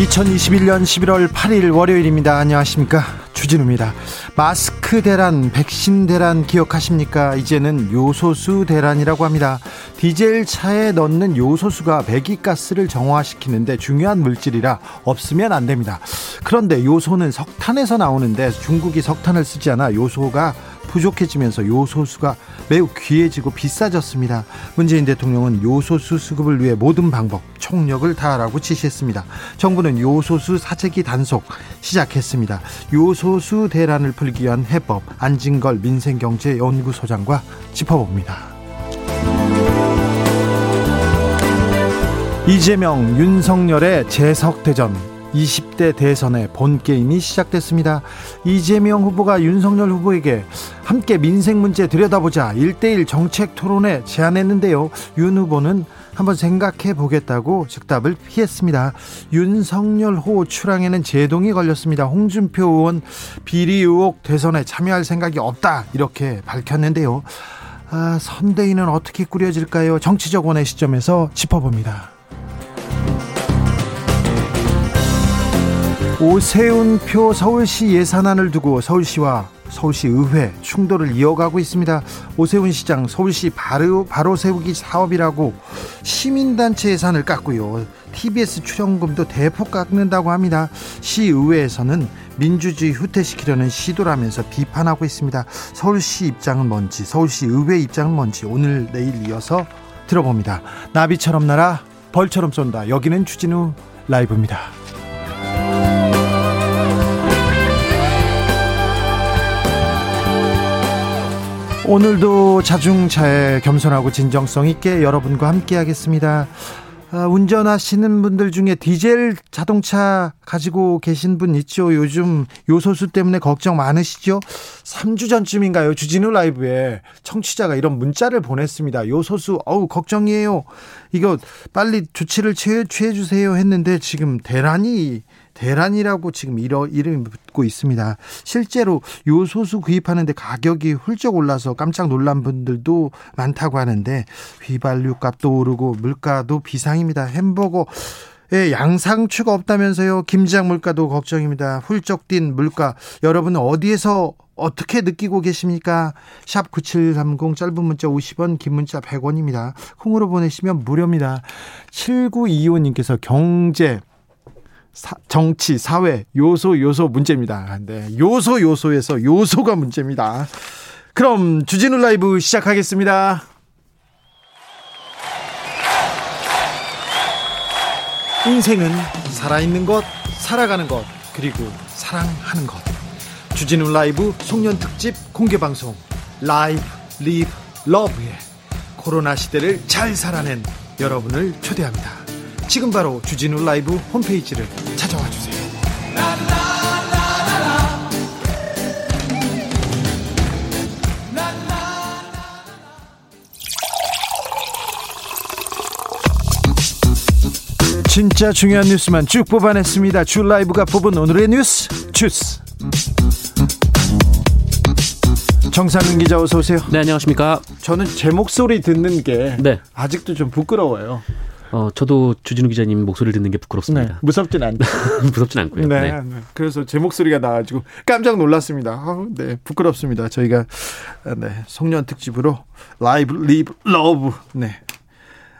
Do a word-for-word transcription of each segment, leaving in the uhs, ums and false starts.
이천이십일년 십일월 팔일 월요일입니다. 안녕하십니까, 주진우입니다. 마스크 대란, 백신 대란 기억하십니까? 이제는 요소수 대란이라고 합니다. 디젤차에 넣는 요소수가 배기가스를 정화시키는데 중요한 물질이라 없으면 안 됩니다. 그런데 요소는 석탄에서 나오는데 중국이 석탄을 쓰지 않아 요소가 부족해지면서 요소수가 매우 귀해지고 비싸졌습니다. 문재인 대통령은 요소수 수급을 위해 모든 방법, 총력을 다하라고 지시했습니다. 정부는 요소수 사재기 단속 시작했습니다. 요소수 대란을 풀기 위한 해법, 안진걸 민생경제연구소장과 짚어봅니다. 이재명, 윤석열의 재석대전. 이십 대 대선의 본게임이 시작됐습니다. 이재명 후보가 윤석열 후보에게 함께 민생 문제 들여다보자 일대일 정책 토론에 제안했는데요. 윤 후보는 한번 생각해 보겠다고 즉답을 피했습니다. 윤석열호 출항에는 제동이 걸렸습니다. 홍준표 의원 비리 의혹 대선에 참여할 생각이 없다, 이렇게 밝혔는데요. 아, 선대위는 어떻게 꾸려질까요? 정치적 원의 시점에서 짚어봅니다. 오세훈표 서울시 예산안을 두고 서울시와 서울시의회 충돌을 이어가고 있습니다. 오세훈 시장 서울시 바로, 바로 세우기 사업이라고 시민단체 예산을 깎고요. 티비에스 출연금도 대폭 깎는다고 합니다. 시의회에서는 민주주의 후퇴시키려는 시도라면서 비판하고 있습니다. 서울시 입장은 뭔지, 서울시의회 입장은 뭔지 오늘 내일 이어서 들어봅니다. 나비처럼 날아 벌처럼 쏜다. 여기는 주진우 라이브입니다. 오늘도 자중차에 겸손하고 진정성 있게 여러분과 함께 하겠습니다. 아, 운전하시는 분들 중에 디젤 자동차 가지고 계신 분 있죠? 요즘 요소수 때문에 걱정 많으시죠? 삼 주 전쯤인가요? 주진우 라이브에 청취자가 이런 문자를 보냈습니다. 요소수 어우 걱정이에요. 이거 빨리 조치를 취해, 취해 주세요 했는데 지금 대란이 대란이라고 지금 이름이 붙고 있습니다. 실제로 요소수 구입하는데 가격이 훌쩍 올라서 깜짝 놀란 분들도 많다고 하는데 휘발유 값도 오르고 물가도 비상입니다. 햄버거 예, 양상추가 없다면서요. 김장 물가도 걱정입니다. 훌쩍 뛴 물가. 여러분은 어디에서 어떻게 느끼고 계십니까? 샵 구칠삼공, 짧은 문자 오십 원, 긴 문자 백 원입니다. 콩으로 보내시면 무료입니다. 칠구이오 님께서 경제 사, 정치, 사회, 요소, 요소 문제입니다. 네, 요소, 요소에서 요소가 문제입니다. 그럼 주진우 라이브 시작하겠습니다. 인생은 살아있는 것, 살아가는 것, 그리고 사랑하는 것. 주진우 라이브 송년 특집 공개방송 라이브, 리브, 러브에 코로나 시대를 잘 살아낸 여러분을 초대합니다. 지금 바로 주진우 라이브 홈페이지를 찾아와 주세요. 진짜 중요한 뉴스만 쭉 뽑아냈습니다. 주 라이브가 뽑은 오늘의 뉴스 주스. 정상민 기자 어서 오세요. 네, 안녕하십니까. 저는 제 목소리 듣는 게 네. 아직도 좀 부끄러워요. 어, 저도 주진우 기자님 목소리를 듣는 게 부끄럽습니다. 네, 무섭진 않죠. 무섭진 않고요. 네, 네. 네. 그래서 제 목소리가 나가지고 깜짝 놀랐습니다. 아, 네, 부끄럽습니다. 저희가 네, 송년 특집으로 라이브, 리브, 러브. 네,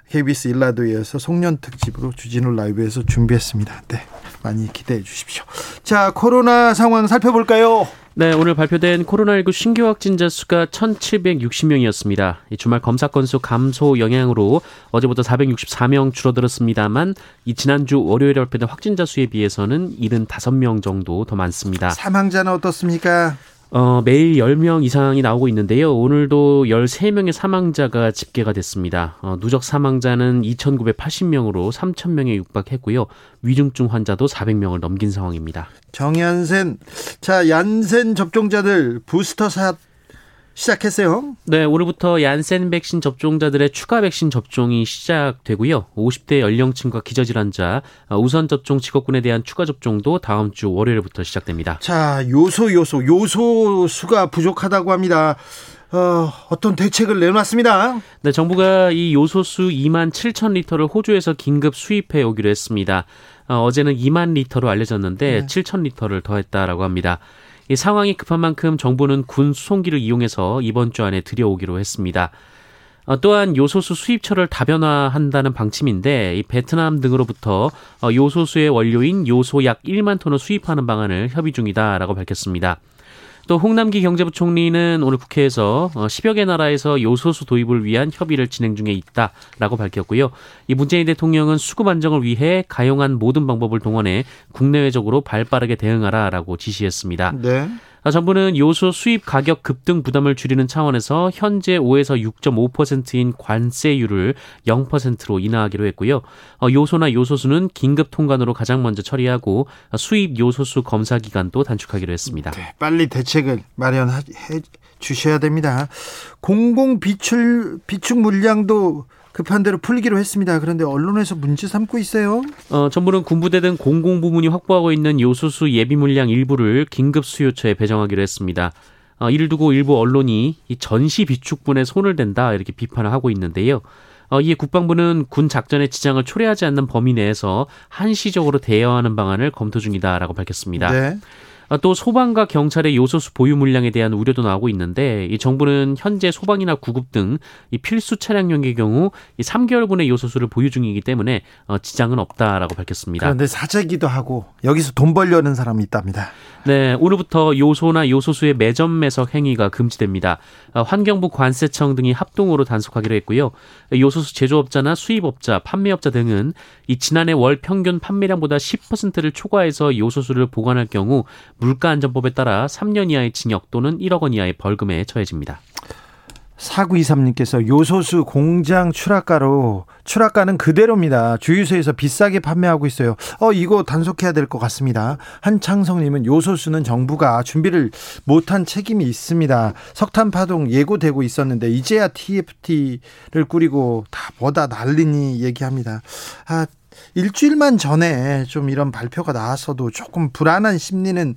케이비에스 일라도에 이어서 송년 특집으로 주진우 라이브에서 준비했습니다. 네, 많이 기대해 주십시오. 자, 코로나 상황 살펴볼까요? 네, 오늘 발표된 코로나십구 신규 확진자 수가 천칠백육십 명이었습니다. 주말 검사 건수 감소 영향으로 어제보다 사백육십사 명 줄어들었습니다만 이 지난주 월요일에 발표된 확진자 수에 비해서는 칠십오 명 정도 더 많습니다. 사망자는 어떻습니까? 어, 매일 열 명 이상이 나오고 있는데요. 오늘도 열세 명의 사망자가 집계가 됐습니다. 어, 누적 사망자는 이천구백팔십 명으로 삼천 명에 육박했고요. 위중증 환자도 사백 명을 넘긴 상황입니다. 정연센, 자, 얀센 접종자들 부스터 샷 시작했어요? 네, 오늘부터 얀센 백신 접종자들의 추가 백신 접종이 시작되고요. 오십 대 연령층과 기저질환자, 우선 접종 직업군에 대한 추가 접종도 다음 주 월요일부터 시작됩니다. 자, 요소 요소, 요소 수가 부족하다고 합니다. 어, 어떤 대책을 내놨습니다. 네, 정부가 이 요소수 이만 칠천 리터를 호주에서 긴급 수입해 오기로 했습니다. 어, 어제는 이만 리터로 알려졌는데 네. 칠천 리터를 더했다라고 합니다. 이 상황이 급한 만큼 정부는 군 수송기를 이용해서 이번 주 안에 들여오기로 했습니다. 또한 요소수 수입처를 다변화한다는 방침인데 이 베트남 등으로부터 요소수의 원료인 요소 약 일만 톤을 수입하는 방안을 협의 중이다라고 밝혔습니다. 또 홍남기 경제부총리는 오늘 국회에서 십여 개 나라에서 요소수 도입을 위한 협의를 진행 중에 있다라고 밝혔고요. 이 문재인 대통령은 수급 안정을 위해 가용한 모든 방법을 동원해 국내외적으로 발빠르게 대응하라라고 지시했습니다. 네. 정부는 요소 수입 가격 급등 부담을 줄이는 차원에서 현재 오에서 육 점 오 퍼센트인 관세율을 영 퍼센트로 인하하기로 했고요. 요소나 요소수는 긴급 통관으로 가장 먼저 처리하고 수입 요소수 검사 기간도 단축하기로 했습니다. 네, 빨리 대책을 마련해 주셔야 됩니다. 공공 비출 비축 물량도 급한 대로 풀기로 했습니다. 그런데 언론에서 문제 삼고 있어요. 어, 정부는 군부대 등 공공부문이 확보하고 있는 요소수 예비 물량 일부를 긴급 수요처에 배정하기로 했습니다. 어, 이를 두고 일부 언론이 이 전시 비축분에 손을 댄다 이렇게 비판을 하고 있는데요. 어, 이에 국방부는 군 작전의 지장을 초래하지 않는 범위 내에서 한시적으로 대여하는 방안을 검토 중이다라고 밝혔습니다. 네. 또 소방과 경찰의 요소수 보유 물량에 대한 우려도 나오고 있는데 이 정부는 현재 소방이나 구급 등 이 필수 차량용의 경우 이 삼 개월분의 요소수를 보유 중이기 때문에 어, 지장은 없다라고 밝혔습니다. 그런데 사재기도 하고 여기서 돈 벌려는 사람이 있답니다. 네, 오늘부터 요소나 요소수의 매점 매석 행위가 금지됩니다. 어, 환경부 관세청 등이 합동으로 단속하기로 했고요. 요소수 제조업자나 수입업자, 판매업자 등은 이 지난해 월 평균 판매량보다 십 퍼센트를 초과해서 요소수를 보관할 경우 물가안전법에 따라 삼 년 이하의 징역 또는 일억 원 이하의 벌금에 처해집니다. 사구이삼 님께서 요소수 공장 추락가로 추락가는 그대로입니다. 주유소에서 비싸게 판매하고 있어요. 어 이거 단속해야 될 것 같습니다. 한창성님은 요소수는 정부가 준비를 못한 책임이 있습니다. 석탄파동 예고되고 있었는데 이제야 티에프티를 꾸리고 다 뭐다 난리니 얘기합니다. 아 일주일만 전에 좀 이런 발표가 나왔어도 조금 불안한 심리는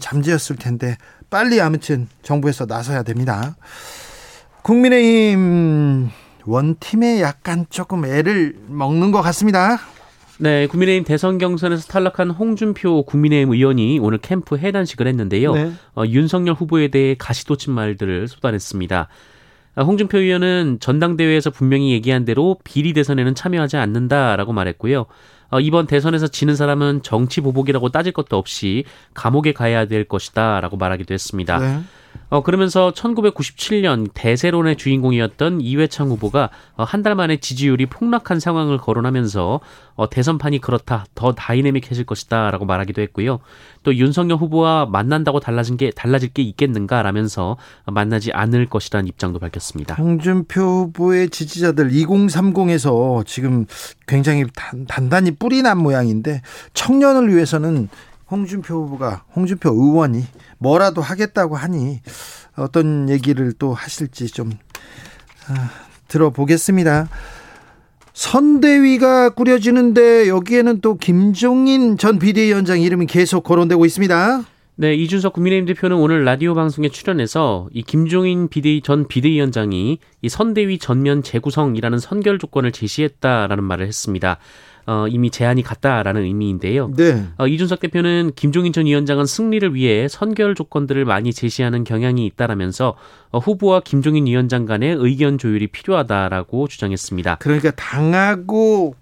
잠재였을 텐데 빨리 아무튼 정부에서 나서야 됩니다. 국민의힘 원팀에 약간 조금 애를 먹는 것 같습니다. 네, 국민의힘 대선 경선에서 탈락한 홍준표 국민의힘 의원이 오늘 캠프 해단식을 했는데요. 네. 어, 윤석열 후보에 대해 가시돋친 말들을 쏟아냈습니다. 홍준표 의원은 전당대회에서 분명히 얘기한 대로 비리 대선에는 참여하지 않는다라고 말했고요. 이번 대선에서 지는 사람은 정치 보복이라고 따질 것도 없이 감옥에 가야 될 것이다라고 말하기도 했습니다. 네. 어, 그러면서 천구백구십칠 년 대세론의 주인공이었던 이회창 후보가 한 달 만에 지지율이 폭락한 상황을 거론하면서 어, 대선판이 그렇다, 더 다이내믹해질 것이다라고 말하기도 했고요. 또 윤석열 후보와 만난다고 달라진 게 달라질 게 있겠는가라면서 만나지 않을 것이라는 입장도 밝혔습니다. 홍준표 후보의 지지자들 이공삼공에서 지금 굉장히 단, 단단히 뿌리 난 모양인데 청년을 위해서는 홍준표 후보가 홍준표 의원이 뭐라도 하겠다고 하니 어떤 얘기를 또 하실지 좀 아, 들어보겠습니다. 선대위가 꾸려지는데 여기에는 또 김종인 전 비대위원장 이름이 계속 거론되고 있습니다. 네, 이준석 국민의힘 대표는 오늘 라디오 방송에 출연해서 이 김종인 비대위 전 비대위원장이 이 선대위 전면 재구성이라는 선결 조건을 제시했다라는 말을 했습니다. 어, 이미 제안이 갔다라는 의미인데요. 네. 어, 이준석 대표는 김종인 전 위원장은 승리를 위해 선결 조건들을 많이 제시하는 경향이 있다라면서 어, 후보와 김종인 위원장 간의 의견 조율이 필요하다라고 주장했습니다. 그러니까 당하고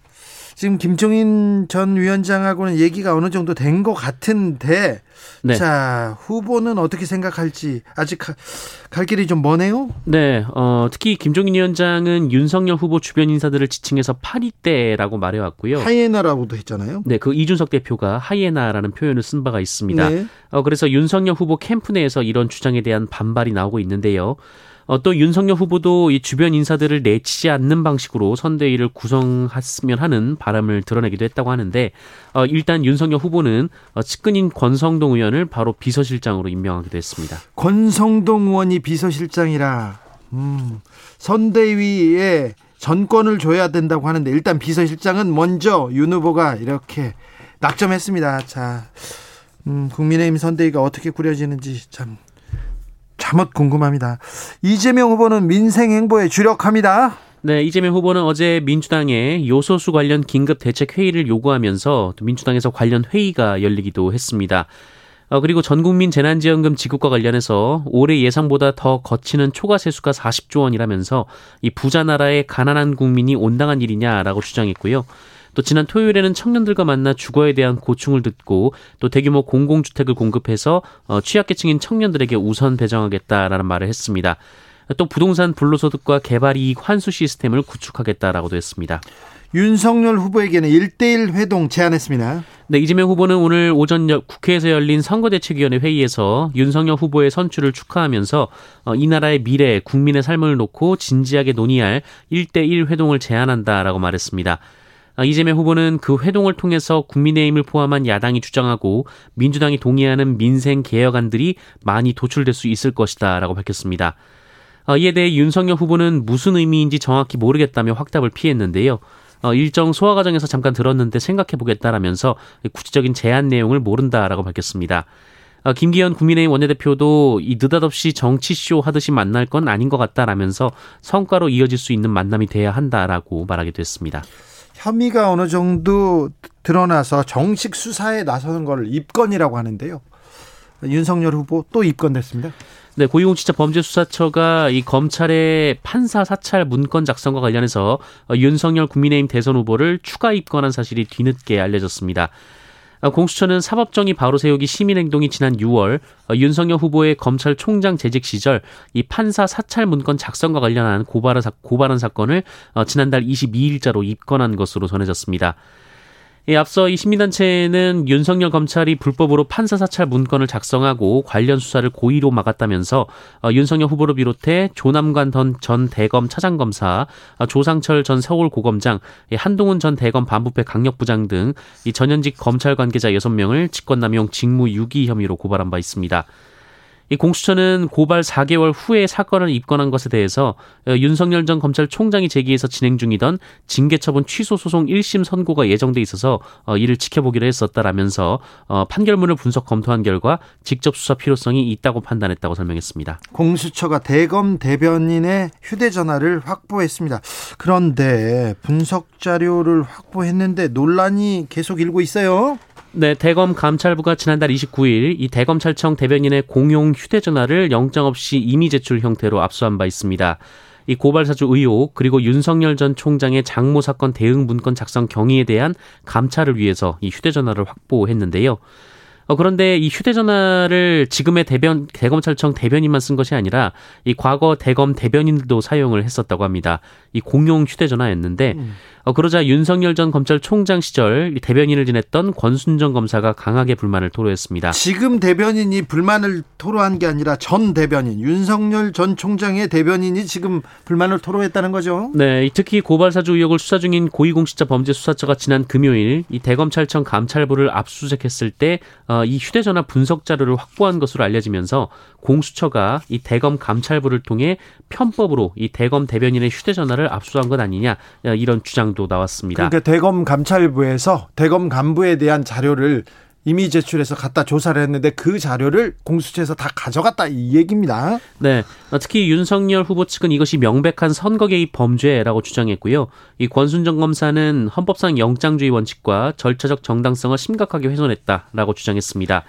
지금 김종인 전 위원장하고는 얘기가 어느 정도 된 것 같은데, 네. 자, 후보는 어떻게 생각할지 아직 가, 갈 길이 좀 머네요? 네, 어, 특히 김종인 위원장은 윤석열 후보 주변 인사들을 지칭해서 파리떼라고 말해왔고요. 하이에나라고도 했잖아요. 네, 그 이준석 대표가 하이에나라는 표현을 쓴 바가 있습니다. 네. 어, 그래서 윤석열 후보 캠프 내에서 이런 주장에 대한 반발이 나오고 있는데요. 어, 또 윤석열 후보도 이 주변 인사들을 내치지 않는 방식으로 선대위를 구성했으면 하는 바람을 드러내기도 했다고 하는데, 어, 일단 윤석열 후보는 어, 측근인 권성동 의원을 바로 비서실장으로 임명하기도 했습니다. 권성동 의원이 비서실장이라, 음, 선대위에 전권을 줘야 된다고 하는데, 일단 비서실장은 먼저 윤 후보가 이렇게 낙점했습니다. 자, 음, 국민의힘 선대위가 어떻게 꾸려지는지 참. 잠옷 궁금합니다. 이재명 후보는 민생 행보에 주력합니다. 네, 이재명 후보는 어제 민주당의 요소수 관련 긴급 대책 회의를 요구하면서 민주당에서 관련 회의가 열리기도 했습니다. 어, 그리고 전국민 재난지원금 지급과 관련해서 올해 예상보다 더 거치는 초과 세수가 사십조 원이라면서 이 부자 나라의 가난한 국민이 온당한 일이냐라고 주장했고요. 또 지난 토요일에는 청년들과 만나 주거에 대한 고충을 듣고 또 대규모 공공주택을 공급해서 취약계층인 청년들에게 우선 배정하겠다라는 말을 했습니다. 또 부동산 불로소득과 개발이익 환수 시스템을 구축하겠다라고도 했습니다. 윤석열 후보에게는 일대일 회동 제안했습니다. 네, 이재명 후보는 오늘 오전 국회에서 열린 선거대책위원회 회의에서 윤석열 후보의 선출을 축하하면서 이 나라의 미래, 국민의 삶을 놓고 진지하게 논의할 일대일 회동을 제안한다라고 말했습니다. 이재명 후보는 그 회동을 통해서 국민의힘을 포함한 야당이 주장하고 민주당이 동의하는 민생 개혁안들이 많이 도출될 수 있을 것이다 라고 밝혔습니다. 이에 대해 윤석열 후보는 무슨 의미인지 정확히 모르겠다며 확답을 피했는데요. 일정 소화 과정에서 잠깐 들었는데 생각해보겠다라면서 구체적인 제안 내용을 모른다라고 밝혔습니다. 김기현 국민의힘 원내대표도 이 느닷없이 정치쇼 하듯이 만날 건 아닌 것 같다라면서 성과로 이어질 수 있는 만남이 돼야 한다라고 말하기도 했습니다. 혐의가 어느 정도 드러나서 정식 수사에 나서는 걸 입건이라고 하는데요. 윤석열 후보 또 입건됐습니다. 네, 고위공직자범죄수사처가 이 검찰의 판사 사찰 문건 작성과 관련해서 윤석열 국민의힘 대선 후보를 추가 입건한 사실이 뒤늦게 알려졌습니다. 공수처는 사법정의 바로 세우기 시민행동이 지난 유월 윤석열 후보의 검찰총장 재직 시절 이 판사 사찰 문건 작성과 관련한 고발한, 사, 고발한 사건을 지난달 이십이일자로 입건한 것으로 전해졌습니다. 예, 앞서 이 시민단체는 윤석열 검찰이 불법으로 판사 사찰 문건을 작성하고 관련 수사를 고의로 막았다면서 어, 윤석열 후보를 비롯해 조남관 전 대검 차장검사, 어, 조상철 전 서울고검장, 예, 한동훈 전 대검 반부패 강력부장 등 이 전현직 검찰 관계자 여섯 명을 직권남용 직무유기 혐의로 고발한 바 있습니다. 이 공수처는 고발 사개월 후에 사건을 입건한 것에 대해서 윤석열 전 검찰총장이 제기해서 진행 중이던 징계처분 취소 소송 일심 선고가 예정돼 있어서 이를 지켜보기로 했었다라면서 판결문을 분석 검토한 결과 직접 수사 필요성이 있다고 판단했다고 설명했습니다. 공수처가 대검 대변인의 휴대전화를 확보했습니다. 그런데 분석 자료를 확보했는데 논란이 계속 일고 있어요. 네, 대검 감찰부가 지난달 이십구일 이 대검찰청 대변인의 공용 휴대전화를 영장 없이 임의 제출 형태로 압수한 바 있습니다. 이 고발사주 의혹 그리고 윤석열 전 총장의 장모 사건 대응 문건 작성 경위에 대한 감찰을 위해서 이 휴대전화를 확보했는데요. 어, 그런데 이 휴대전화를 지금의 대변, 대검찰청 대변인만 쓴 것이 아니라 이 과거 대검 대변인들도 사용을 했었다고 합니다. 이 공용 휴대전화였는데, 어, 그러자 윤석열 전 검찰총장 시절 대변인을 지냈던 권순정 검사가 강하게 불만을 토로했습니다. 지금 대변인이 불만을 토로한 게 아니라 전 대변인, 윤석열 전 총장의 대변인이 지금 불만을 토로했다는 거죠? 네, 특히 고발사주 의혹을 수사 중인 고위공직자범죄수사처가 지난 금요일 이 대검찰청 감찰부를 압수수색했을 때 이 휴대전화 분석 자료를 확보한 것으로 알려지면서 공수처가 이 대검 감찰부를 통해 편법으로 이 대검 대변인의 휴대전화를 압수한 것 아니냐 이런 주장도 나왔습니다. 그러니까 대검 감찰부에서 대검 간부에 대한 자료를 임의 제출해서 갖다 조사를 했는데 그 자료를 공수처에서 다 가져갔다 이 얘기입니다. 네, 특히 윤석열 후보 측은 이것이 명백한 선거 개입 범죄라고 주장했고요. 이 권순정 검사는 헌법상 영장주의 원칙과 절차적 정당성을 심각하게 훼손했다라고 주장했습니다.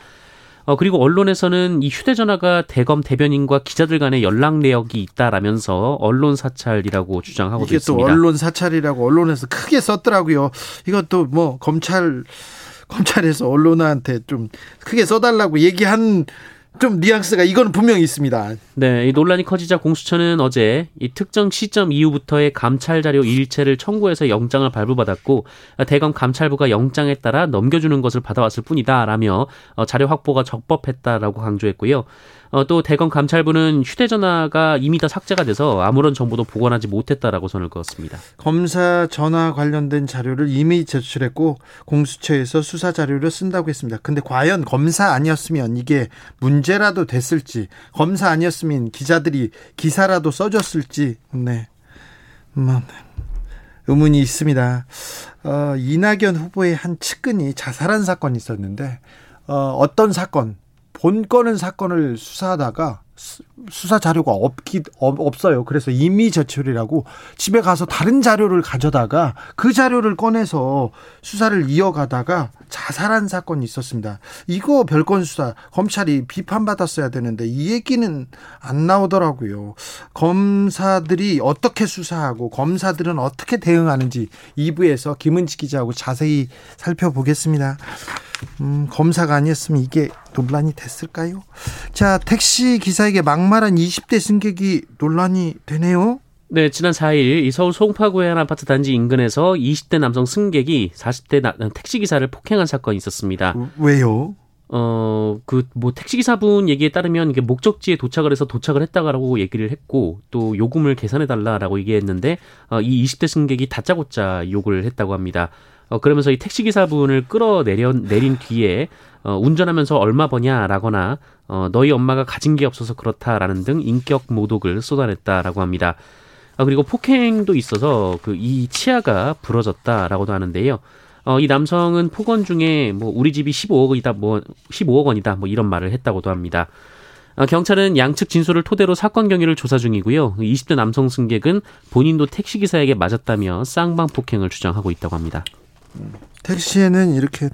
어, 그리고 언론에서는 이 휴대전화가 대검 대변인과 기자들 간의 연락 내역이 있다라면서 언론 사찰이라고 주장하고 있습니다. 이게 또 있습니다. 언론 사찰이라고 언론에서 크게 썼더라고요. 이것도 뭐 검찰 검찰에서 언론한테 좀 크게 써달라고 얘기한 좀 뉘앙스가 이건 분명히 있습니다. 네, 이 논란이 커지자 공수처는 어제 이 특정 시점 이후부터의 감찰 자료 일체를 청구해서 영장을 발부받았고 대검 감찰부가 영장에 따라 넘겨주는 것을 받아왔을 뿐이다라며 자료 확보가 적법했다라고 강조했고요. 또 대검 감찰부는 휴대전화가 이미 다 삭제가 돼서 아무런 정보도 보관하지 못했다라고 선을 그었습니다. 검사 전화 관련된 자료를 이미 제출했고 공수처에서 수사 자료를 쓴다고 했습니다. 근데 과연 검사 아니었으면 이게 문제 문제라도 됐을지, 검사 아니었으면 기자들이 기사라도 써줬을지, 네, 의문이 있습니다. 어, 이낙연 후보의 한 측근이 자살한 사건이 있었는데 어, 어떤 사건, 본건은 사건을 수사하다가 수, 수사 자료가 없기, 없, 없어요. 그래서 임의 제출이라고 집에 가서 다른 자료를 가져다가 그 자료를 꺼내서 수사를 이어가다가 자살한 사건이 있었습니다. 이거 별건 수사 검찰이 비판받았어야 되는데 이 얘기는 안 나오더라고요. 검사들이 어떻게 수사하고 검사들은 어떻게 대응하는지 이 부에서 김은지 기자하고 자세히 살펴보겠습니다. 음, 검사가 아니었으면 이게 논란이 됐을까요? 자, 택시 기사에게 막말한 이십 대 승객이 논란이 되네요. 네, 지난 사 일 이 서울 송파구의 한 아파트 단지 인근에서 이십 대 남성 승객이 사십 대 나, 택시 기사를 폭행한 사건이 있었습니다. 왜요? 어, 그 뭐 택시 기사분 얘기에 따르면 이게 목적지에 도착을 해서 도착을 했다라고 얘기를 했고 또 요금을 계산해 달라라고 얘기했는데 어, 이 이십 대 승객이 다짜고짜 욕을 했다고 합니다. 어, 그러면서 이 택시기사분을 끌어내려, 내린 뒤에, 어, 운전하면서 얼마 버냐라거나, 어, 너희 엄마가 가진 게 없어서 그렇다라는 등 인격 모독을 쏟아냈다라고 합니다. 아, 그리고 폭행도 있어서 그 이 치아가 부러졌다라고도 하는데요. 어, 이 남성은 폭언 중에 뭐 우리 집이 십오억이다, 뭐 십오억 원이다, 뭐 이런 말을 했다고도 합니다. 경찰은 양측 진술을 토대로 사건 경위를 조사 중이고요. 이십 대 남성 승객은 본인도 택시기사에게 맞았다며 쌍방 폭행을 주장하고 있다고 합니다. 택시에는 이렇게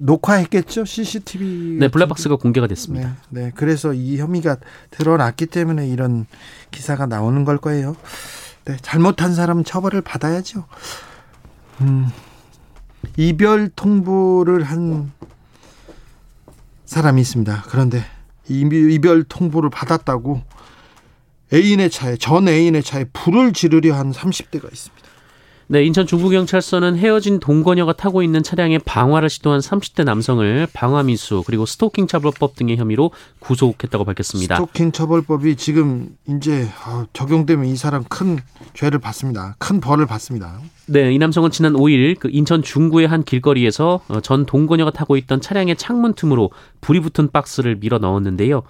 녹화했겠죠? 씨씨티비. 네, 블랙박스가 공개가 됐습니다. 네, 네, 그래서 이 혐의가 드러났기 때문에 이런 기사가 나오는 걸 거예요. 네, 잘못한 사람은 처벌을 받아야죠. 음, 이별 통보를 한 사람이 있습니다. 그런데 이별 통보를 받았다고 애인의 차에, 전 애인의 차에 불을 지르려 한 삼십 대가 있습니다. 네, 인천 중부경찰서는 헤어진 동거녀가 타고 있는 차량에 방화를 시도한 삼십 대 남성을 방화미수 그리고 스토킹 처벌법 등의 혐의로 구속했다고 밝혔습니다. 스토킹 처벌법이 지금 이제 적용되면 이 사람 큰 죄를 받습니다. 큰 벌을 받습니다. 네, 이 남성은 지난 오 일 그 인천 중구의 한 길거리에서 전 동거녀가 타고 있던 차량의 창문 틈으로 불이 붙은 박스를 밀어 넣었는데요.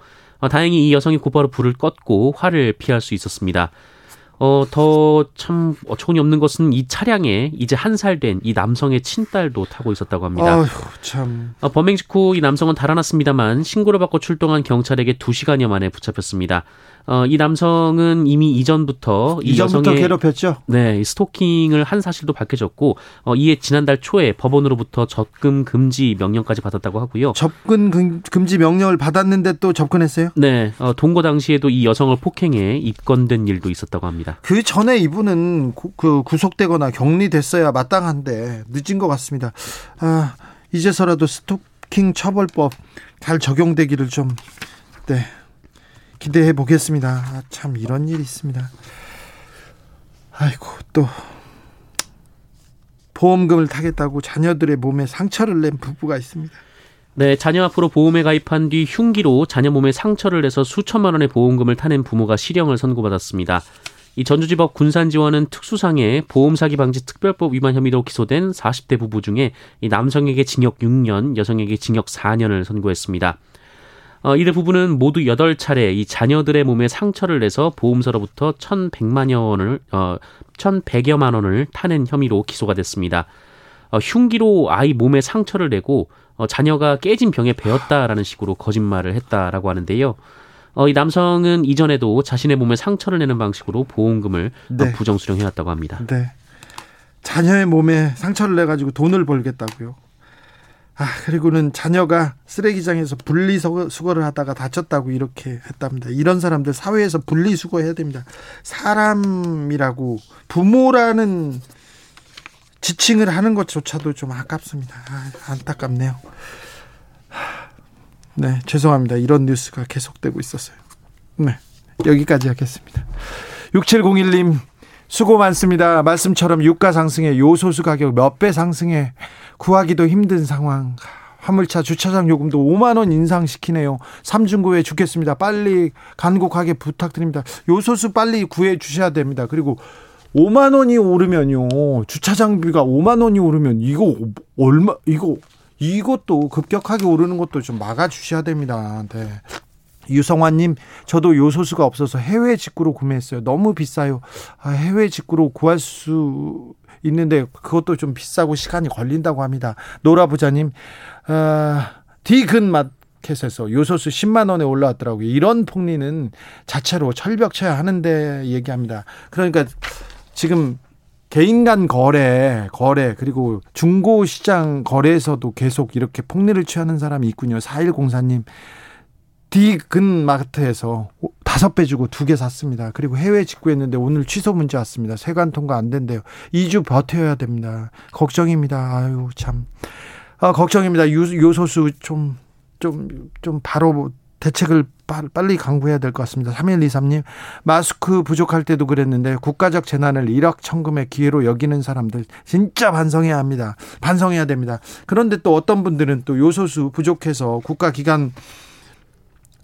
다행히 이 여성이 곧바로 불을 껐고 화를 피할 수 있었습니다. 어, 더 참 어처구니 없는 것은 이 차량에 이제 한 살 된 이 남성의 친딸도 타고 있었다고 합니다. 아휴, 참. 어, 범행 직후 이 남성은 달아났습니다만 신고를 받고 출동한 경찰에게 두 시간여 만에 붙잡혔습니다. 어, 이 남성은 이미 이전부터 이 이전부터 여성의 괴롭혔죠. 네, 스토킹을 한 사실도 밝혀졌고 어, 이에 지난달 초에 법원으로부터 접근 금지 명령까지 받았다고 하고요. 접근 금, 금지 명령을 받았는데 또 접근했어요? 네, 어, 동거 당시에도 이 여성을 폭행해 입건된 일도 있었다고 합니다. 그 전에 이분은 구, 그 구속되거나 격리됐어야 마땅한데 늦은 것 같습니다. 아, 이제서라도 스토킹 처벌법 잘 적용되기를 좀 네, 기대해 보겠습니다. 아, 참 이런 일이 있습니다. 아이고, 또 보험금을 타겠다고 자녀들의 몸에 상처를 낸 부부가 있습니다. 네, 자녀 앞으로 보험에 가입한 뒤 흉기로 자녀 몸에 상처를 내서 수천만 원의 보험금을 타낸 부모가 실형을 선고받았습니다. 이 전주지법 군산지원은 특수상해 보험사기방지특별법 위반 혐의로 기소된 사십 대 부부 중에 이 남성에게 징역 육 년, 여성에게 징역 사 년을 선고했습니다. 어, 이들 부부는 모두 여덟 차례 이 자녀들의 몸에 상처를 내서 보험사로부터 천백만여 원을, 어, 천백여만 원을 타낸 혐의로 기소가 됐습니다. 어, 흉기로 아이 몸에 상처를 내고 어, 자녀가 깨진 병에 베었다라는 식으로 거짓말을 했다라고 하는데요. 어, 이 남성은 이전에도 자신의 몸에 상처를 내는 방식으로 보험금을 네. 부정 수령해왔다고 합니다. 네, 자녀의 몸에 상처를 내가지고 돈을 벌겠다고요. 아, 그리고는 자녀가 쓰레기장에서 분리수거를 하다가 다쳤다고 이렇게 했답니다. 이런 사람들 사회에서 분리수거해야 됩니다. 사람이라고 부모라는 지칭을 하는 것조차도 좀 아깝습니다. 아, 안타깝네요. 네, 죄송합니다. 이런 뉴스가 계속되고 있었어요. 네, 여기까지 하겠습니다. 육칠공일 님 수고 많습니다. 말씀처럼 유가 상승에 요소수 가격 몇 배 상승에 구하기도 힘든 상황. 화물차 주차장 요금도 오만 원 인상시키네요. 삼중고에 죽겠습니다. 빨리 간곡하게 부탁드립니다. 요소수 빨리 구해 주셔야 됩니다. 그리고 오만 원이 오르면요, 주차장비가 오만 원이 오르면 이거 얼마, 이거 이것도 급격하게 오르는 것도 좀 막아주셔야 됩니다. 네. 유성환님, 저도 요소수가 없어서 해외 직구로 구매했어요. 너무 비싸요. 아, 해외 직구로 구할 수 있는데 그것도 좀 비싸고 시간이 걸린다고 합니다. 노라부자님, 어, 디근마켓에서 요소수 십만 원에 올라왔더라고요. 이런 폭리는 자체로 철벽쳐야 하는데 얘기합니다. 그러니까 지금 개인 간 거래, 거래, 그리고 중고시장 거래에서도 계속 이렇게 폭리를 취하는 사람이 있군요. 사일공사 님, 디근마트에서 다섯 배 주고 두 개 샀습니다. 그리고 해외 직구했는데 오늘 취소 문제 왔습니다. 세관 통과 안 된대요. 이 주 버텨야 됩니다. 걱정입니다. 아유, 참. 아, 걱정입니다. 유, 요소수 좀, 좀, 좀 바로 대책을 빨리 강구해야 될 것 같습니다. 삼일이삼 님, 마스크 부족할 때도 그랬는데 국가적 재난을 일확천금의 기회로 여기는 사람들 진짜 반성해야 합니다. 반성해야 됩니다. 그런데 또 어떤 분들은 또 요소수 부족해서 국가기관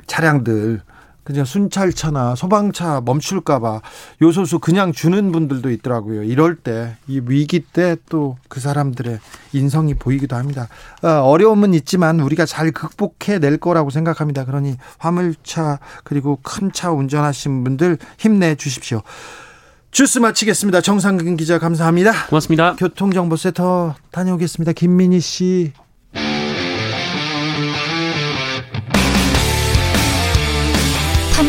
차량들 그냥 순찰차나 소방차 멈출까봐 요소수 그냥 주는 분들도 있더라고요. 이럴 때, 이 위기 때 또 그 사람들의 인성이 보이기도 합니다. 어려움은 있지만 우리가 잘 극복해낼 거라고 생각합니다. 그러니 화물차 그리고 큰 차 운전하신 분들 힘내주십시오. 주스 마치겠습니다. 정상근 기자 감사합니다. 고맙습니다. 교통정보센터 다녀오겠습니다. 김민희 씨.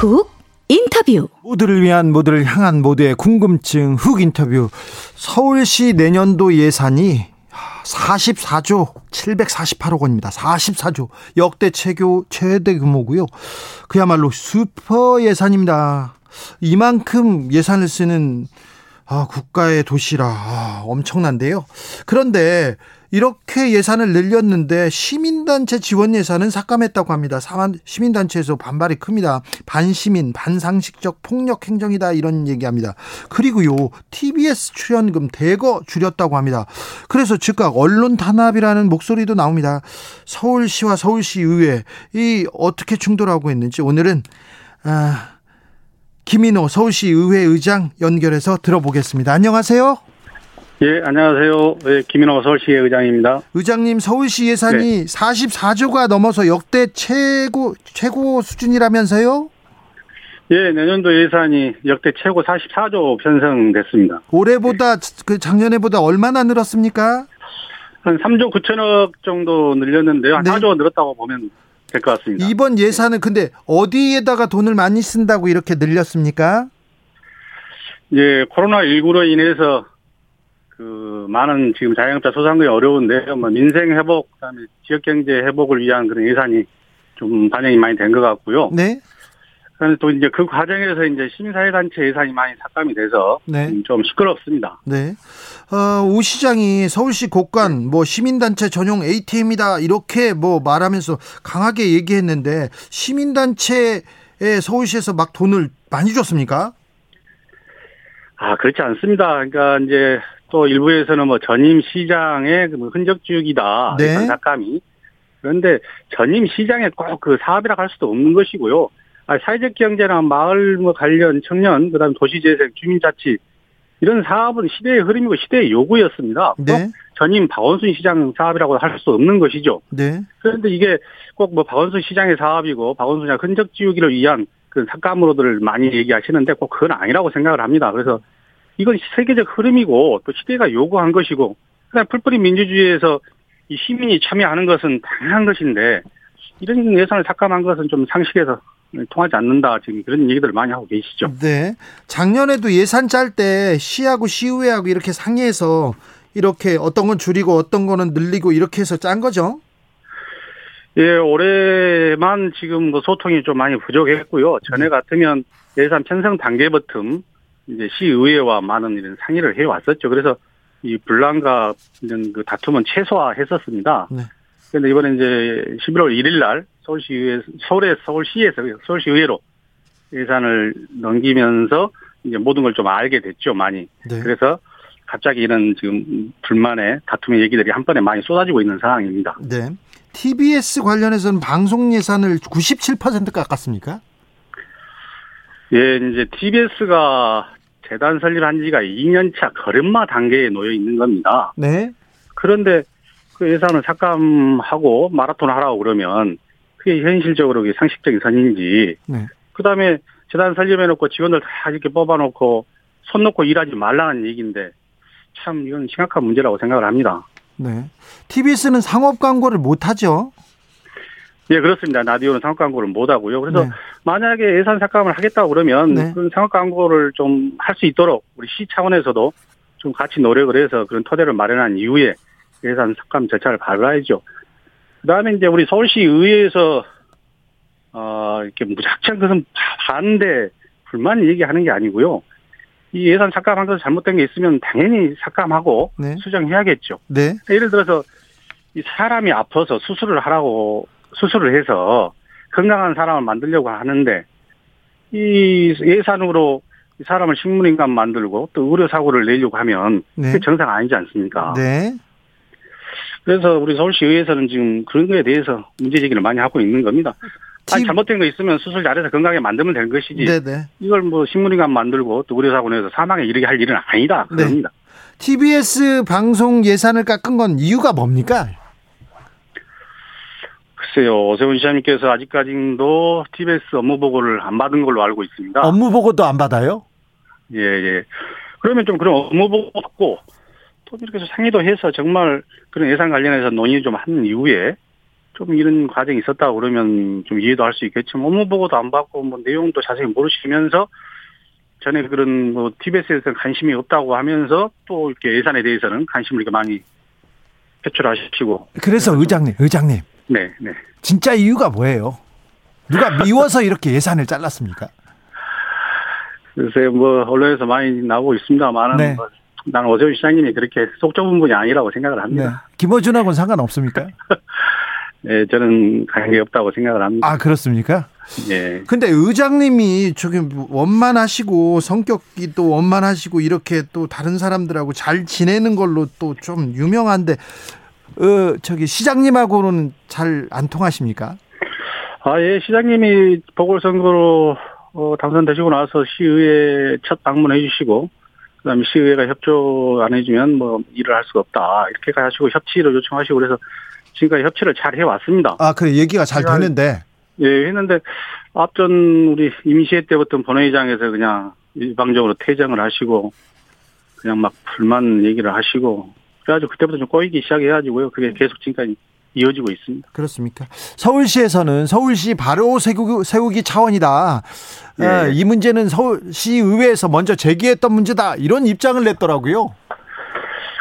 훅 인터뷰. 모두를 위한, 모두를 향한, 모두의 궁금증 훅 인터뷰. 서울시 내년도 예산이 사십사조 칠백사십팔억 원입니다. 사십사조, 역대 최고 최대 규모고요. 그야말로 슈퍼 예산입니다. 이만큼 예산을 쓰는 아, 국가의 도시라 아, 엄청난데요. 그런데 이렇게 예산을 늘렸는데 시민단체 지원 예산은 삭감했다고 합니다. 시민단체에서 반발이 큽니다. 반시민, 반상식적 폭력 행정이다, 이런 얘기합니다. 그리고요, 티비에스 출연금 대거 줄였다고 합니다. 그래서 즉각 언론 탄압이라는 목소리도 나옵니다. 서울시와 서울시의회, 이 어떻게 충돌하고 있는지 오늘은 아, 김인호 서울시의회 의장 연결해서 들어보겠습니다. 안녕하세요. 예, 안녕하세요. 예, 김인호 서울시의 의장입니다. 의장님, 서울시 예산이 네. 사십사조가 넘어서 역대 최고 최고 수준이라면서요? 예, 내년도 예산이 역대 최고 사십사조 편성됐습니다. 올해보다 네. 그 작년에보다 얼마나 늘었습니까? 한 삼조 구천억 정도 늘렸는데요. 한 네. 사조 늘었다고 보면 될 것 같습니다. 이번 예산은 근데 어디에다가 돈을 많이 쓴다고 이렇게 늘렸습니까? 예, 코로나십구로 인해서 그 많은 지금 자영업자 소상공인이 어려운데요. 뭐 민생 회복, 그다음에 지역 경제 회복을 위한 그런 예산이 좀 반영이 많이 된 것 같고요. 네. 그런데 또 이제 그 과정에서 이제 시민사회단체 예산이 많이 삭감이 돼서 네. 좀 시끄럽습니다. 네. 어, 오 시장이 서울시 곳간 뭐 시민단체 전용 에이티엠이다 이렇게 뭐 말하면서 강하게 얘기했는데 시민단체에 서울시에서 막 돈을 많이 줬습니까? 아, 그렇지 않습니다. 그러니까 이제 또 일부에서는 뭐 전임 시장의 흔적지우기다. 네. 예산 삭감이. 그런데 전임 시장에 꼭 그 사업이라고 할 수도 없는 것이고요. 사회적 경제나 마을 관련 청년, 그다음 도시재생, 주민자치 이런 사업은 시대의 흐름이고 시대의 요구였습니다. 네. 전임 박원순 시장 사업이라고 할 수 없는 것이죠. 네. 그런데 이게 꼭 뭐 박원순 시장의 사업이고 박원순의 흔적 지우기를 위한 그 삭감으로들 많이 얘기하시는데 꼭 그건 아니라고 생각을 합니다. 그래서 이건 세계적 흐름이고 또 시대가 요구한 것이고 그다음 풀뿌리 민주주의에서 이 시민이 참여하는 것은 당연한 것인데 이런 예산을 삭감한 것은 좀 상식에서 통하지 않는다. 지금 그런 얘기들을 많이 하고 계시죠. 네. 작년에도 예산 짤 때 시하고 시의회하고 이렇게 상의해서 이렇게 어떤 건 줄이고 어떤 거는 늘리고 이렇게 해서 짠 거죠? 예, 올해만 지금 뭐 소통이 좀 많이 부족했고요. 전에 같으면 예산 편성 단계부터 이제 시의회와 많은 이런 상의를 해왔었죠. 그래서 이 분란과 이런 그 다툼은 최소화했었습니다. 네. 그런데 이번에 이제 십일월 일일 날 서울시의회, 서울에, 서울시에서, 서울시의회로 예산을 넘기면서 이제 모든 걸 좀 알게 됐죠, 많이. 네. 그래서 갑자기 이런 지금 불만의 다툼의 얘기들이 한 번에 많이 쏟아지고 있는 상황입니다. 네. 티비에스 관련해서는 방송 예산을 구십칠 퍼센트 깎았습니까? 예, 이제 티비에스가 재단 설립한 지가 이 년 차 걸음마 단계에 놓여 있는 겁니다. 네. 그런데 그 예산을 삭감하고 마라톤 하라고 그러면 그게 현실적으로 상식적인 선인지. 네. 그다음에 재단 설립해놓고 직원들 다 이렇게 뽑아놓고 손 놓고 일하지 말라는 얘기인데 참 이건 심각한 문제라고 생각을 합니다. 네. 티비에스는 상업 광고를 못하죠? 예, 그렇습니다. 라디오는 상업 광고를 못하고요. 그래서 네. 만약에 예산 삭감을 하겠다고 그러면 네. 그런 상업 광고를 좀 할 수 있도록 우리 시 차원에서도 좀 같이 노력을 해서 그런 토대를 마련한 이후에 예산 삭감 절차를 밟아야죠. 그다음에 이제 우리 서울시 의회에서 어 이렇게 무작정 그것은 반대 불만 얘기하는 게 아니고요. 이 예산 삭감한 것은 잘못된 게 있으면 당연히 삭감하고 네. 수정해야겠죠. 네. 예를 들어서 이 사람이 아파서 수술을 하라고 수술을 해서 건강한 사람을 만들려고 하는데 이 예산으로 이 사람을 식물인간 만들고 또 의료 사고를 내려고 하면 네. 그게 정상 아니지 않습니까? 네. 그래서 우리 서울시의회에서는 지금 그런 거에 대해서 문제 제기를 많이 하고 있는 겁니다. 아니, 잘못된 거 있으면 수술 잘해서 건강하게 만들면 되는 것이지. 네네. 이걸 뭐 식물인간 만들고 또 의료사고 내서 사망에 이르게 할 일은 아니다. 그럽니다. 네. 티비에스 방송 예산을 깎은 건 이유가 뭡니까? 글쎄요. 오세훈 시장님께서 아직까지도 티비에스 업무 보고를 안 받은 걸로 알고 있습니다. 업무 보고도 안 받아요? 예, 예. 그러면 좀 그런 업무 보고 받고 또 이렇게 상의도 해서 정말 그런 예산 관련해서 논의 좀 한 이후에 좀 이런 과정이 있었다고 그러면 좀 이해도 할 수 있겠지만 업무 보고도 안 받고 뭐 내용도 자세히 모르시면서 전에 그런 뭐 티비에스에서 관심이 없다고 하면서 또 이렇게 예산에 대해서는 관심을 이렇게 많이 표출하시고. 그래서 의장님, 의장님. 네, 네. 진짜 이유가 뭐예요? 누가 미워서 이렇게 예산을 잘랐습니까? 글쎄 뭐 언론에서 많이 나오고 있습니다만은. 네. 나는 오세훈 시장님이 그렇게 속 좁은 분이 아니라고 생각을 합니다. 네. 김어준하고는 상관없습니까? 네, 저는 관계 없다고 생각을 합니다. 아, 그렇습니까? 네. 근데 의장님이 저기 원만하시고 성격이 또 원만하시고 이렇게 또 다른 사람들하고 잘 지내는 걸로 또 좀 유명한데, 어, 저기 시장님하고는 잘 안 통하십니까? 아, 예, 시장님이 보궐선거로 어, 당선되시고 나서 시의회 첫 방문해 주시고, 그다음에 시의회가 협조 안 해주면 뭐 일을 할 수가 없다 이렇게 하시고 협치를 요청하시고 그래서 지금까지 협치를 잘 해왔습니다. 아, 그래 얘기가 잘 되는데. 예, 했는데 앞전 우리 임시회 때부터 본회의장에서 그냥 일방적으로 퇴장을 하시고 그냥 막 불만 얘기를 하시고 그래가지고 그때부터 좀 꼬이기 시작해가지고요. 그게 계속 지금까지 이어지고 있습니다. 그렇습니까? 서울시에서는 서울시 바로 세우기, 세우기 차원이다. 네. 아, 이 문제는 서울시의회에서 먼저 제기했던 문제다. 이런 입장을 냈더라고요.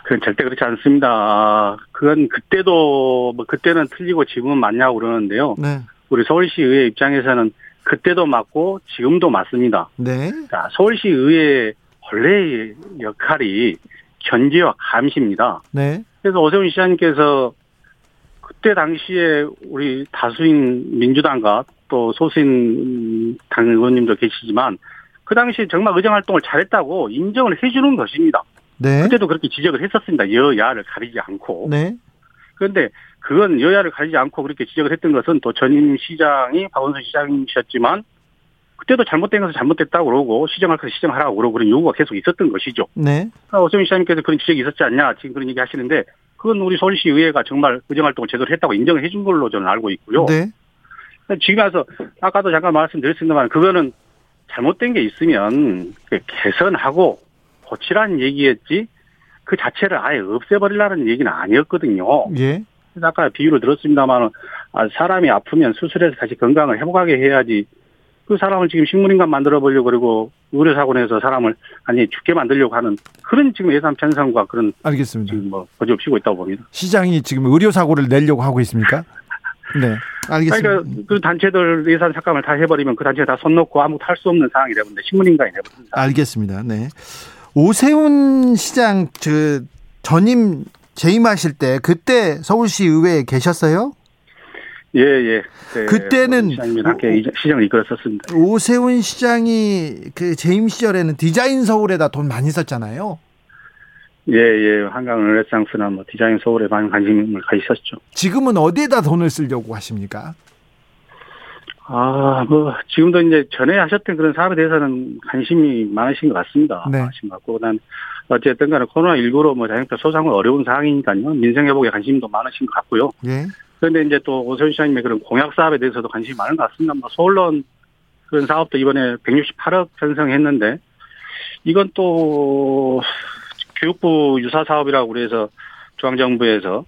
그건 절대 그렇지 않습니다. 그건 그때도 뭐 그때는 틀리고 지금은 맞냐고 그러는데요. 네. 우리 서울시의회 입장에서는 그때도 맞고 지금도 맞습니다. 네. 자, 서울시의회의 원래의 역할이 견제와 감시입니다. 네. 그래서 오세훈 시장님께서 그때 당시에 우리 다수인 민주당과 또 소수인 당 의원님도 계시지만 그 당시에 정말 의정활동을 잘했다고 인정을 해 주는 것입니다. 네. 그때도 그렇게 지적을 했었습니다. 여야를 가리지 않고. 네. 그런데 그건 여야를 가리지 않고 그렇게 지적을 했던 것은 또 전임 시장이 박원순 시장이셨지만 그때도 잘못된 것은 잘못됐다고 그러고 시정할 것은 시정하라고 그러고 그런 요구가 계속 있었던 것이죠. 네. 오세훈 시장님께서 그런 지적이 있었지 않냐 지금 그런 얘기 하시는데 그건 우리 서울시의회가 정말 의정활동을 제대로 했다고 인정을 해준 걸로 저는 알고 있고요. 네. 지금 와서 아까도 잠깐 말씀드렸습니다만 그거는 잘못된 게 있으면 개선하고 고치라는 얘기였지 그 자체를 아예 없애버리라는 얘기는 아니었거든요. 예. 아까 비유를 들었습니다만 사람이 아프면 수술해서 다시 건강을 회복하게 해야지 그 사람을 지금 식물인간 만들어보려고 그리고 의료사고에서 사람을 아니 죽게 만들려고 하는 그런 지금 예산 편성과 그런 알겠습니다. 지금 뭐 거지없이고 있다고 봅니다. 시장이 지금 의료사고를 내려고 하고 있습니까? 네, 알겠습니다. 그러니까 그 단체들 예산 삭감을 다 해버리면 그 단체에 다 손 놓고 아무것도 할 수 없는 상황이 되는데 식물인간이 되버립니다. 알겠습니다. 네, 오세훈 시장 그 전임 재임하실 때 그때 서울시의회에 계셨어요? 예, 예. 네, 그때는 함께 시장을 이끌었었습니다. 오세훈 시장이 그 재임 시절에는 디자인 서울에다 돈 많이 썼잖아요. 예, 예. 한강르네상스나 뭐 디자인 서울에 많은 관심을 가지셨죠. 지금은 어디에다 돈을 쓰려고 하십니까? 아, 뭐 지금도 이제 전에 하셨던 그런 사업에 대해서는 관심이 많으신 것 같습니다. 네. 관심 갖고 난 어쨌든 간에 코로나십구로 뭐 자영업자 소상은 어려운 상황이니까요. 민생 회복에 관심도 많으신 것 같고요. 예. 그런데 이제 또 오세훈 시장님의 그런 공약 사업에 대해서도 관심이 많은 것 같습니다. 뭐 서울론 그런 사업도 이번에 백육십팔억 편성했는데 이건 또 교육부 유사 사업이라고 그래서 중앙정부에서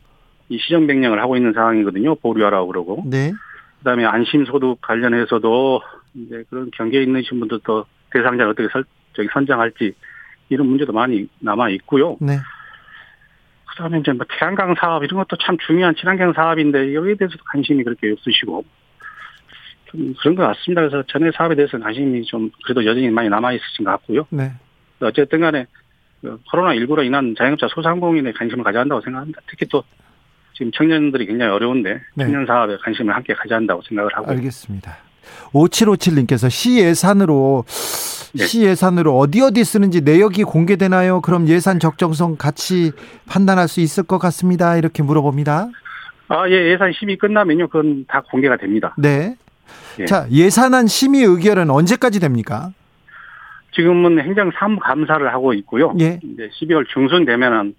이 시정 변경을 하고 있는 상황이거든요. 보류하라고 그러고. 네. 그다음에 안심소득 관련해서도 이제 그런 경계에 있는 분들 또 대상자를 어떻게 설, 저기 선정할지 이런 문제도 많이 남아 있고요. 네. 그다음에 이제 뭐 태양광 사업 이런 것도 참 중요한 친환경 사업인데 여기에 대해서도 관심이 그렇게 없으시고 좀 그런 것 같습니다. 그래서 전에 사업에 대해서는 관심이 좀 그래도 여전히 많이 남아 있으신 것 같고요. 네. 어쨌든 간에 코로나십구로 인한 자영업자 소상공인에 관심을 가져야 한다고 생각합니다. 특히 또 지금 청년들이 굉장히 어려운데 네. 청년 사업에 관심을 함께 가져야 한다고 생각을 하고 알겠습니다. 오칠오칠님께서 시 예산으로 네. 시 예산으로 어디 어디 쓰는지 내역이 공개되나요? 그럼 예산 적정성 같이 판단할 수 있을 것 같습니다. 이렇게 물어봅니다. 아, 예, 예산 심의 끝나면요. 그건 다 공개가 됩니다. 네. 예. 자, 예산안 심의 의결은 언제까지 됩니까? 지금은 행정 사무감사를 하고 있고요. 예. 이제 십이월 중순 되면은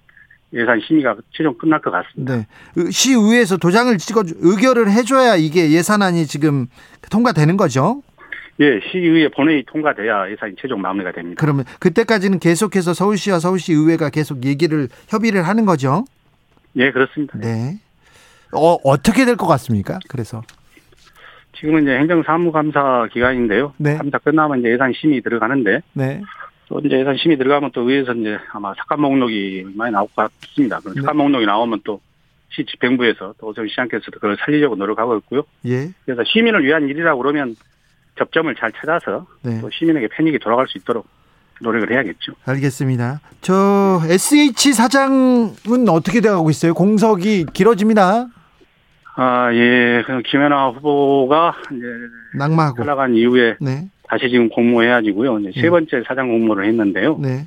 예산 심의가 최종 끝날 것 같습니다. 네. 시의회에서 도장을 찍어 의결을 해줘야 이게 예산안이 지금 통과되는 거죠? 예, 시의회 본회의 통과돼야 예산이 최종 마무리가 됩니다. 그러면 그때까지는 계속해서 서울시와 서울시의회가 계속 얘기를 협의를 하는 거죠? 예, 그렇습니다. 네. 어 어떻게 될 것 같습니까? 그래서. 지금은 이제 행정사무감사 기간인데요. 네. 감사 끝나면 이제 예산 심의 들어가는데. 네. 또 이제 예산 심의 들어가면 또 의회에서 이제 아마 삭감 목록이 많이 나올 것 같습니다. 그럼 네. 삭감 목록이 나오면 또 시 집행부에서 또 오세훈 시장께서도 그걸 살리려고 노력하고 있고요. 예. 그래서 시민을 위한 일이라고 그러면 접점을 잘 찾아서 네. 또 시민에게 편익이 돌아갈 수 있도록 노력을 해야겠죠. 알겠습니다. 저 에스에이치 사장은 어떻게 돼가고 있어요? 공석이 길어집니다. 아, 예. 김현아 후보가 이제 낙마하고 올라간 이후에 네. 다시 지금 공모해가지고요. 이제 네. 세 번째 사장 공모를 했는데요. 네.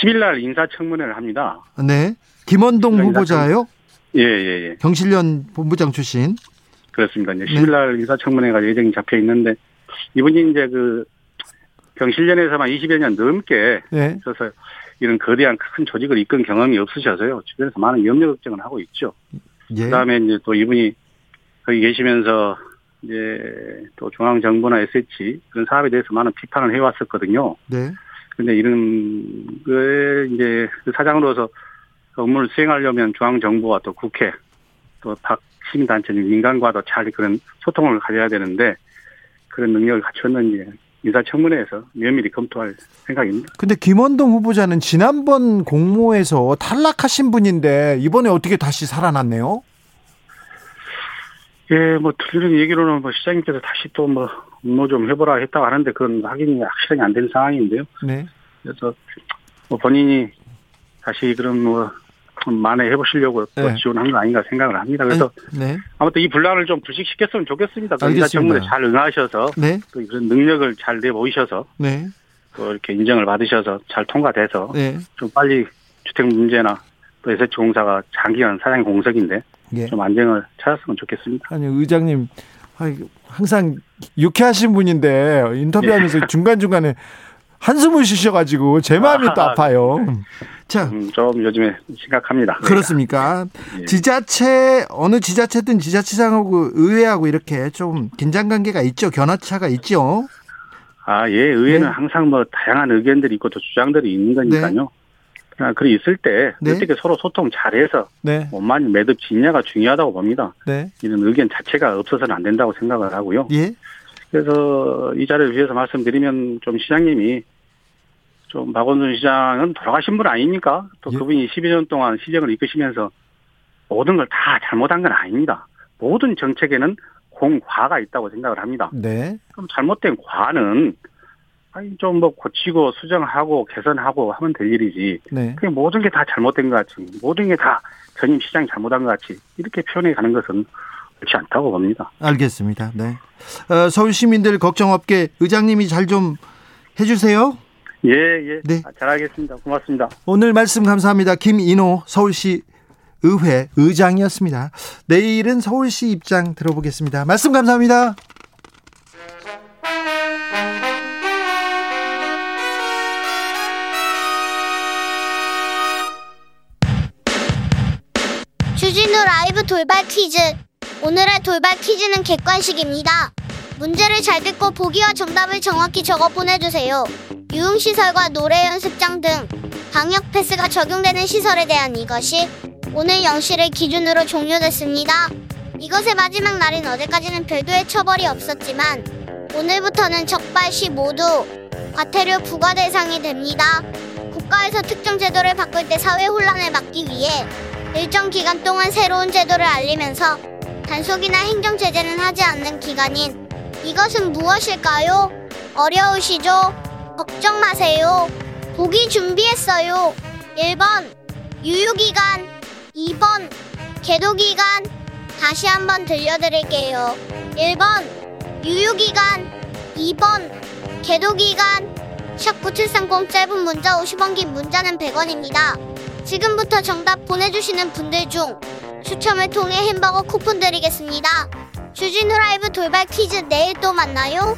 십일 일 날 인사청문회를 합니다. 네. 김원동 후보자요? 예, 예, 예. 경실련 본부장 출신. 그렇습니다. 이제 십일 일 날 네. 인사청문회가 예정이 잡혀 있는데 이분이 이제 그 경실련에서만 이십여 년 넘게 네. 있어서 이런 거대한 큰 조직을 이끈 경험이 없으셔서요. 주변에서 많은 염려 걱정을 하고 있죠. 예. 그다음에 이제 또 이분이 거기 계시면서 이제 또 중앙정부나 에스에이치 그런 사업에 대해서 많은 비판을 해왔었거든요. 네. 그런데 이런 그 이제 사장으로서 업무를 수행하려면 중앙정부와 또 국회 또 각 시민단체 민간과도 잘 그런 소통을 가져야 되는데 그런 능력을 갖췄는지 인사청문회에서 면밀히 검토할 생각입니다. 근데 김원동 후보자는 지난번 공모에서 탈락하신 분인데 이번에 어떻게 다시 살아났네요? 예, 뭐 들리는 얘기로는 뭐 시장님께서 다시 또 뭐 업무 좀 해보라 했다고 하는데 그건 확인이 확실하게 안 된 상황인데요. 네. 그래서 뭐 본인이 다시 그런 뭐 만회해 보시려고 네. 지원한 거 아닌가 생각을 합니다. 그래서 네. 아무튼 이 분란을 좀 불식시켰으면 좋겠습니다. 인사 청문회 잘 응하셔서 네. 또 그런 능력을 잘 내보이셔서 네. 또 이렇게 인정을 받으셔서 잘 통과돼서 네. 좀 빨리 주택 문제나 또 에스에이치 공사가 장기간 사장 공석인데 네. 좀 안정을 찾았으면 좋겠습니다. 아니 의장님 항상 유쾌하신 분인데 인터뷰하면서 예. 중간중간에 한숨을 쉬셔가지고 제 마음이 아, 또 아파요. 자, 음, 좀 요즘에 심각합니다. 그렇습니까? 예. 지자체 어느 지자체든 지자체장하고 의회하고 이렇게 좀 긴장관계가 있죠. 견해차가 있죠. 아, 예, 의회는 네. 항상 뭐 다양한 의견들이 있고 또 주장들이 있는 거니까요. 네. 아, 그리 있을 때 네. 어떻게 서로 소통 잘해서 네. 원만히 매듭 짓냐가 중요하다고 봅니다. 네. 이런 의견 자체가 없어서는 안 된다고 생각을 하고요. 예. 그래서 이 자리를 위해서 말씀드리면 좀 시장님이 좀 박원순 시장은 돌아가신 분 아닙니까? 또 예. 그분이 십이 년 동안 시정을 이끄시면서 모든 걸 다 잘못한 건 아닙니다. 모든 정책에는 공과가 있다고 생각을 합니다. 네. 그럼 잘못된 과는 아니 좀 뭐 고치고 수정하고 개선하고 하면 될 일이지. 네. 그게 모든 게 다 잘못된 것 같이 모든 게 다 전임 시장이 잘못한 것 같이 이렇게 표현해 가는 것은 그렇지 않다고 봅니다. 알겠습니다. 네. 어, 서울 시민들 걱정 없게 의장님이 잘 좀 해주세요. 예, 예. 네. 잘하겠습니다. 고맙습니다. 오늘 말씀 감사합니다. 김인호 서울시 의회 의장이었습니다. 내일은 서울시 입장 들어보겠습니다. 말씀 감사합니다. 주진우 라이브 돌발 퀴즈. 오늘의 돌발 퀴즈는 객관식입니다. 문제를 잘 듣고 보기와 정답을 정확히 적어 보내주세요. 유흥시설과 노래연습장 등 방역패스가 적용되는 시설에 대한 이것이 오늘 영 시를 기준으로 종료됐습니다. 이것의 마지막 날인 어제까지는 별도의 처벌이 없었지만 오늘부터는 적발 시 모두 과태료 부과 대상이 됩니다. 국가에서 특정 제도를 바꿀 때 사회 혼란을 막기 위해 일정 기간 동안 새로운 제도를 알리면서 단속이나 행정제재는 하지 않는 기간인 이것은 무엇일까요? 어려우시죠? 걱정 마세요. 보기 준비했어요. 일 번 유효기간, 이 번 계도기간. 다시 한번 들려드릴게요. 일 번 유효기간, 이 번 계도기간. 샵 구칠삼공 짧은 문자 오십 원, 긴 문자는 백 원입니다. 지금부터 정답 보내주시는 분들 중 추첨을 통해 햄버거 쿠폰 드리겠습니다. 주진우 라이브 돌발 퀴즈 내일 또 만나요.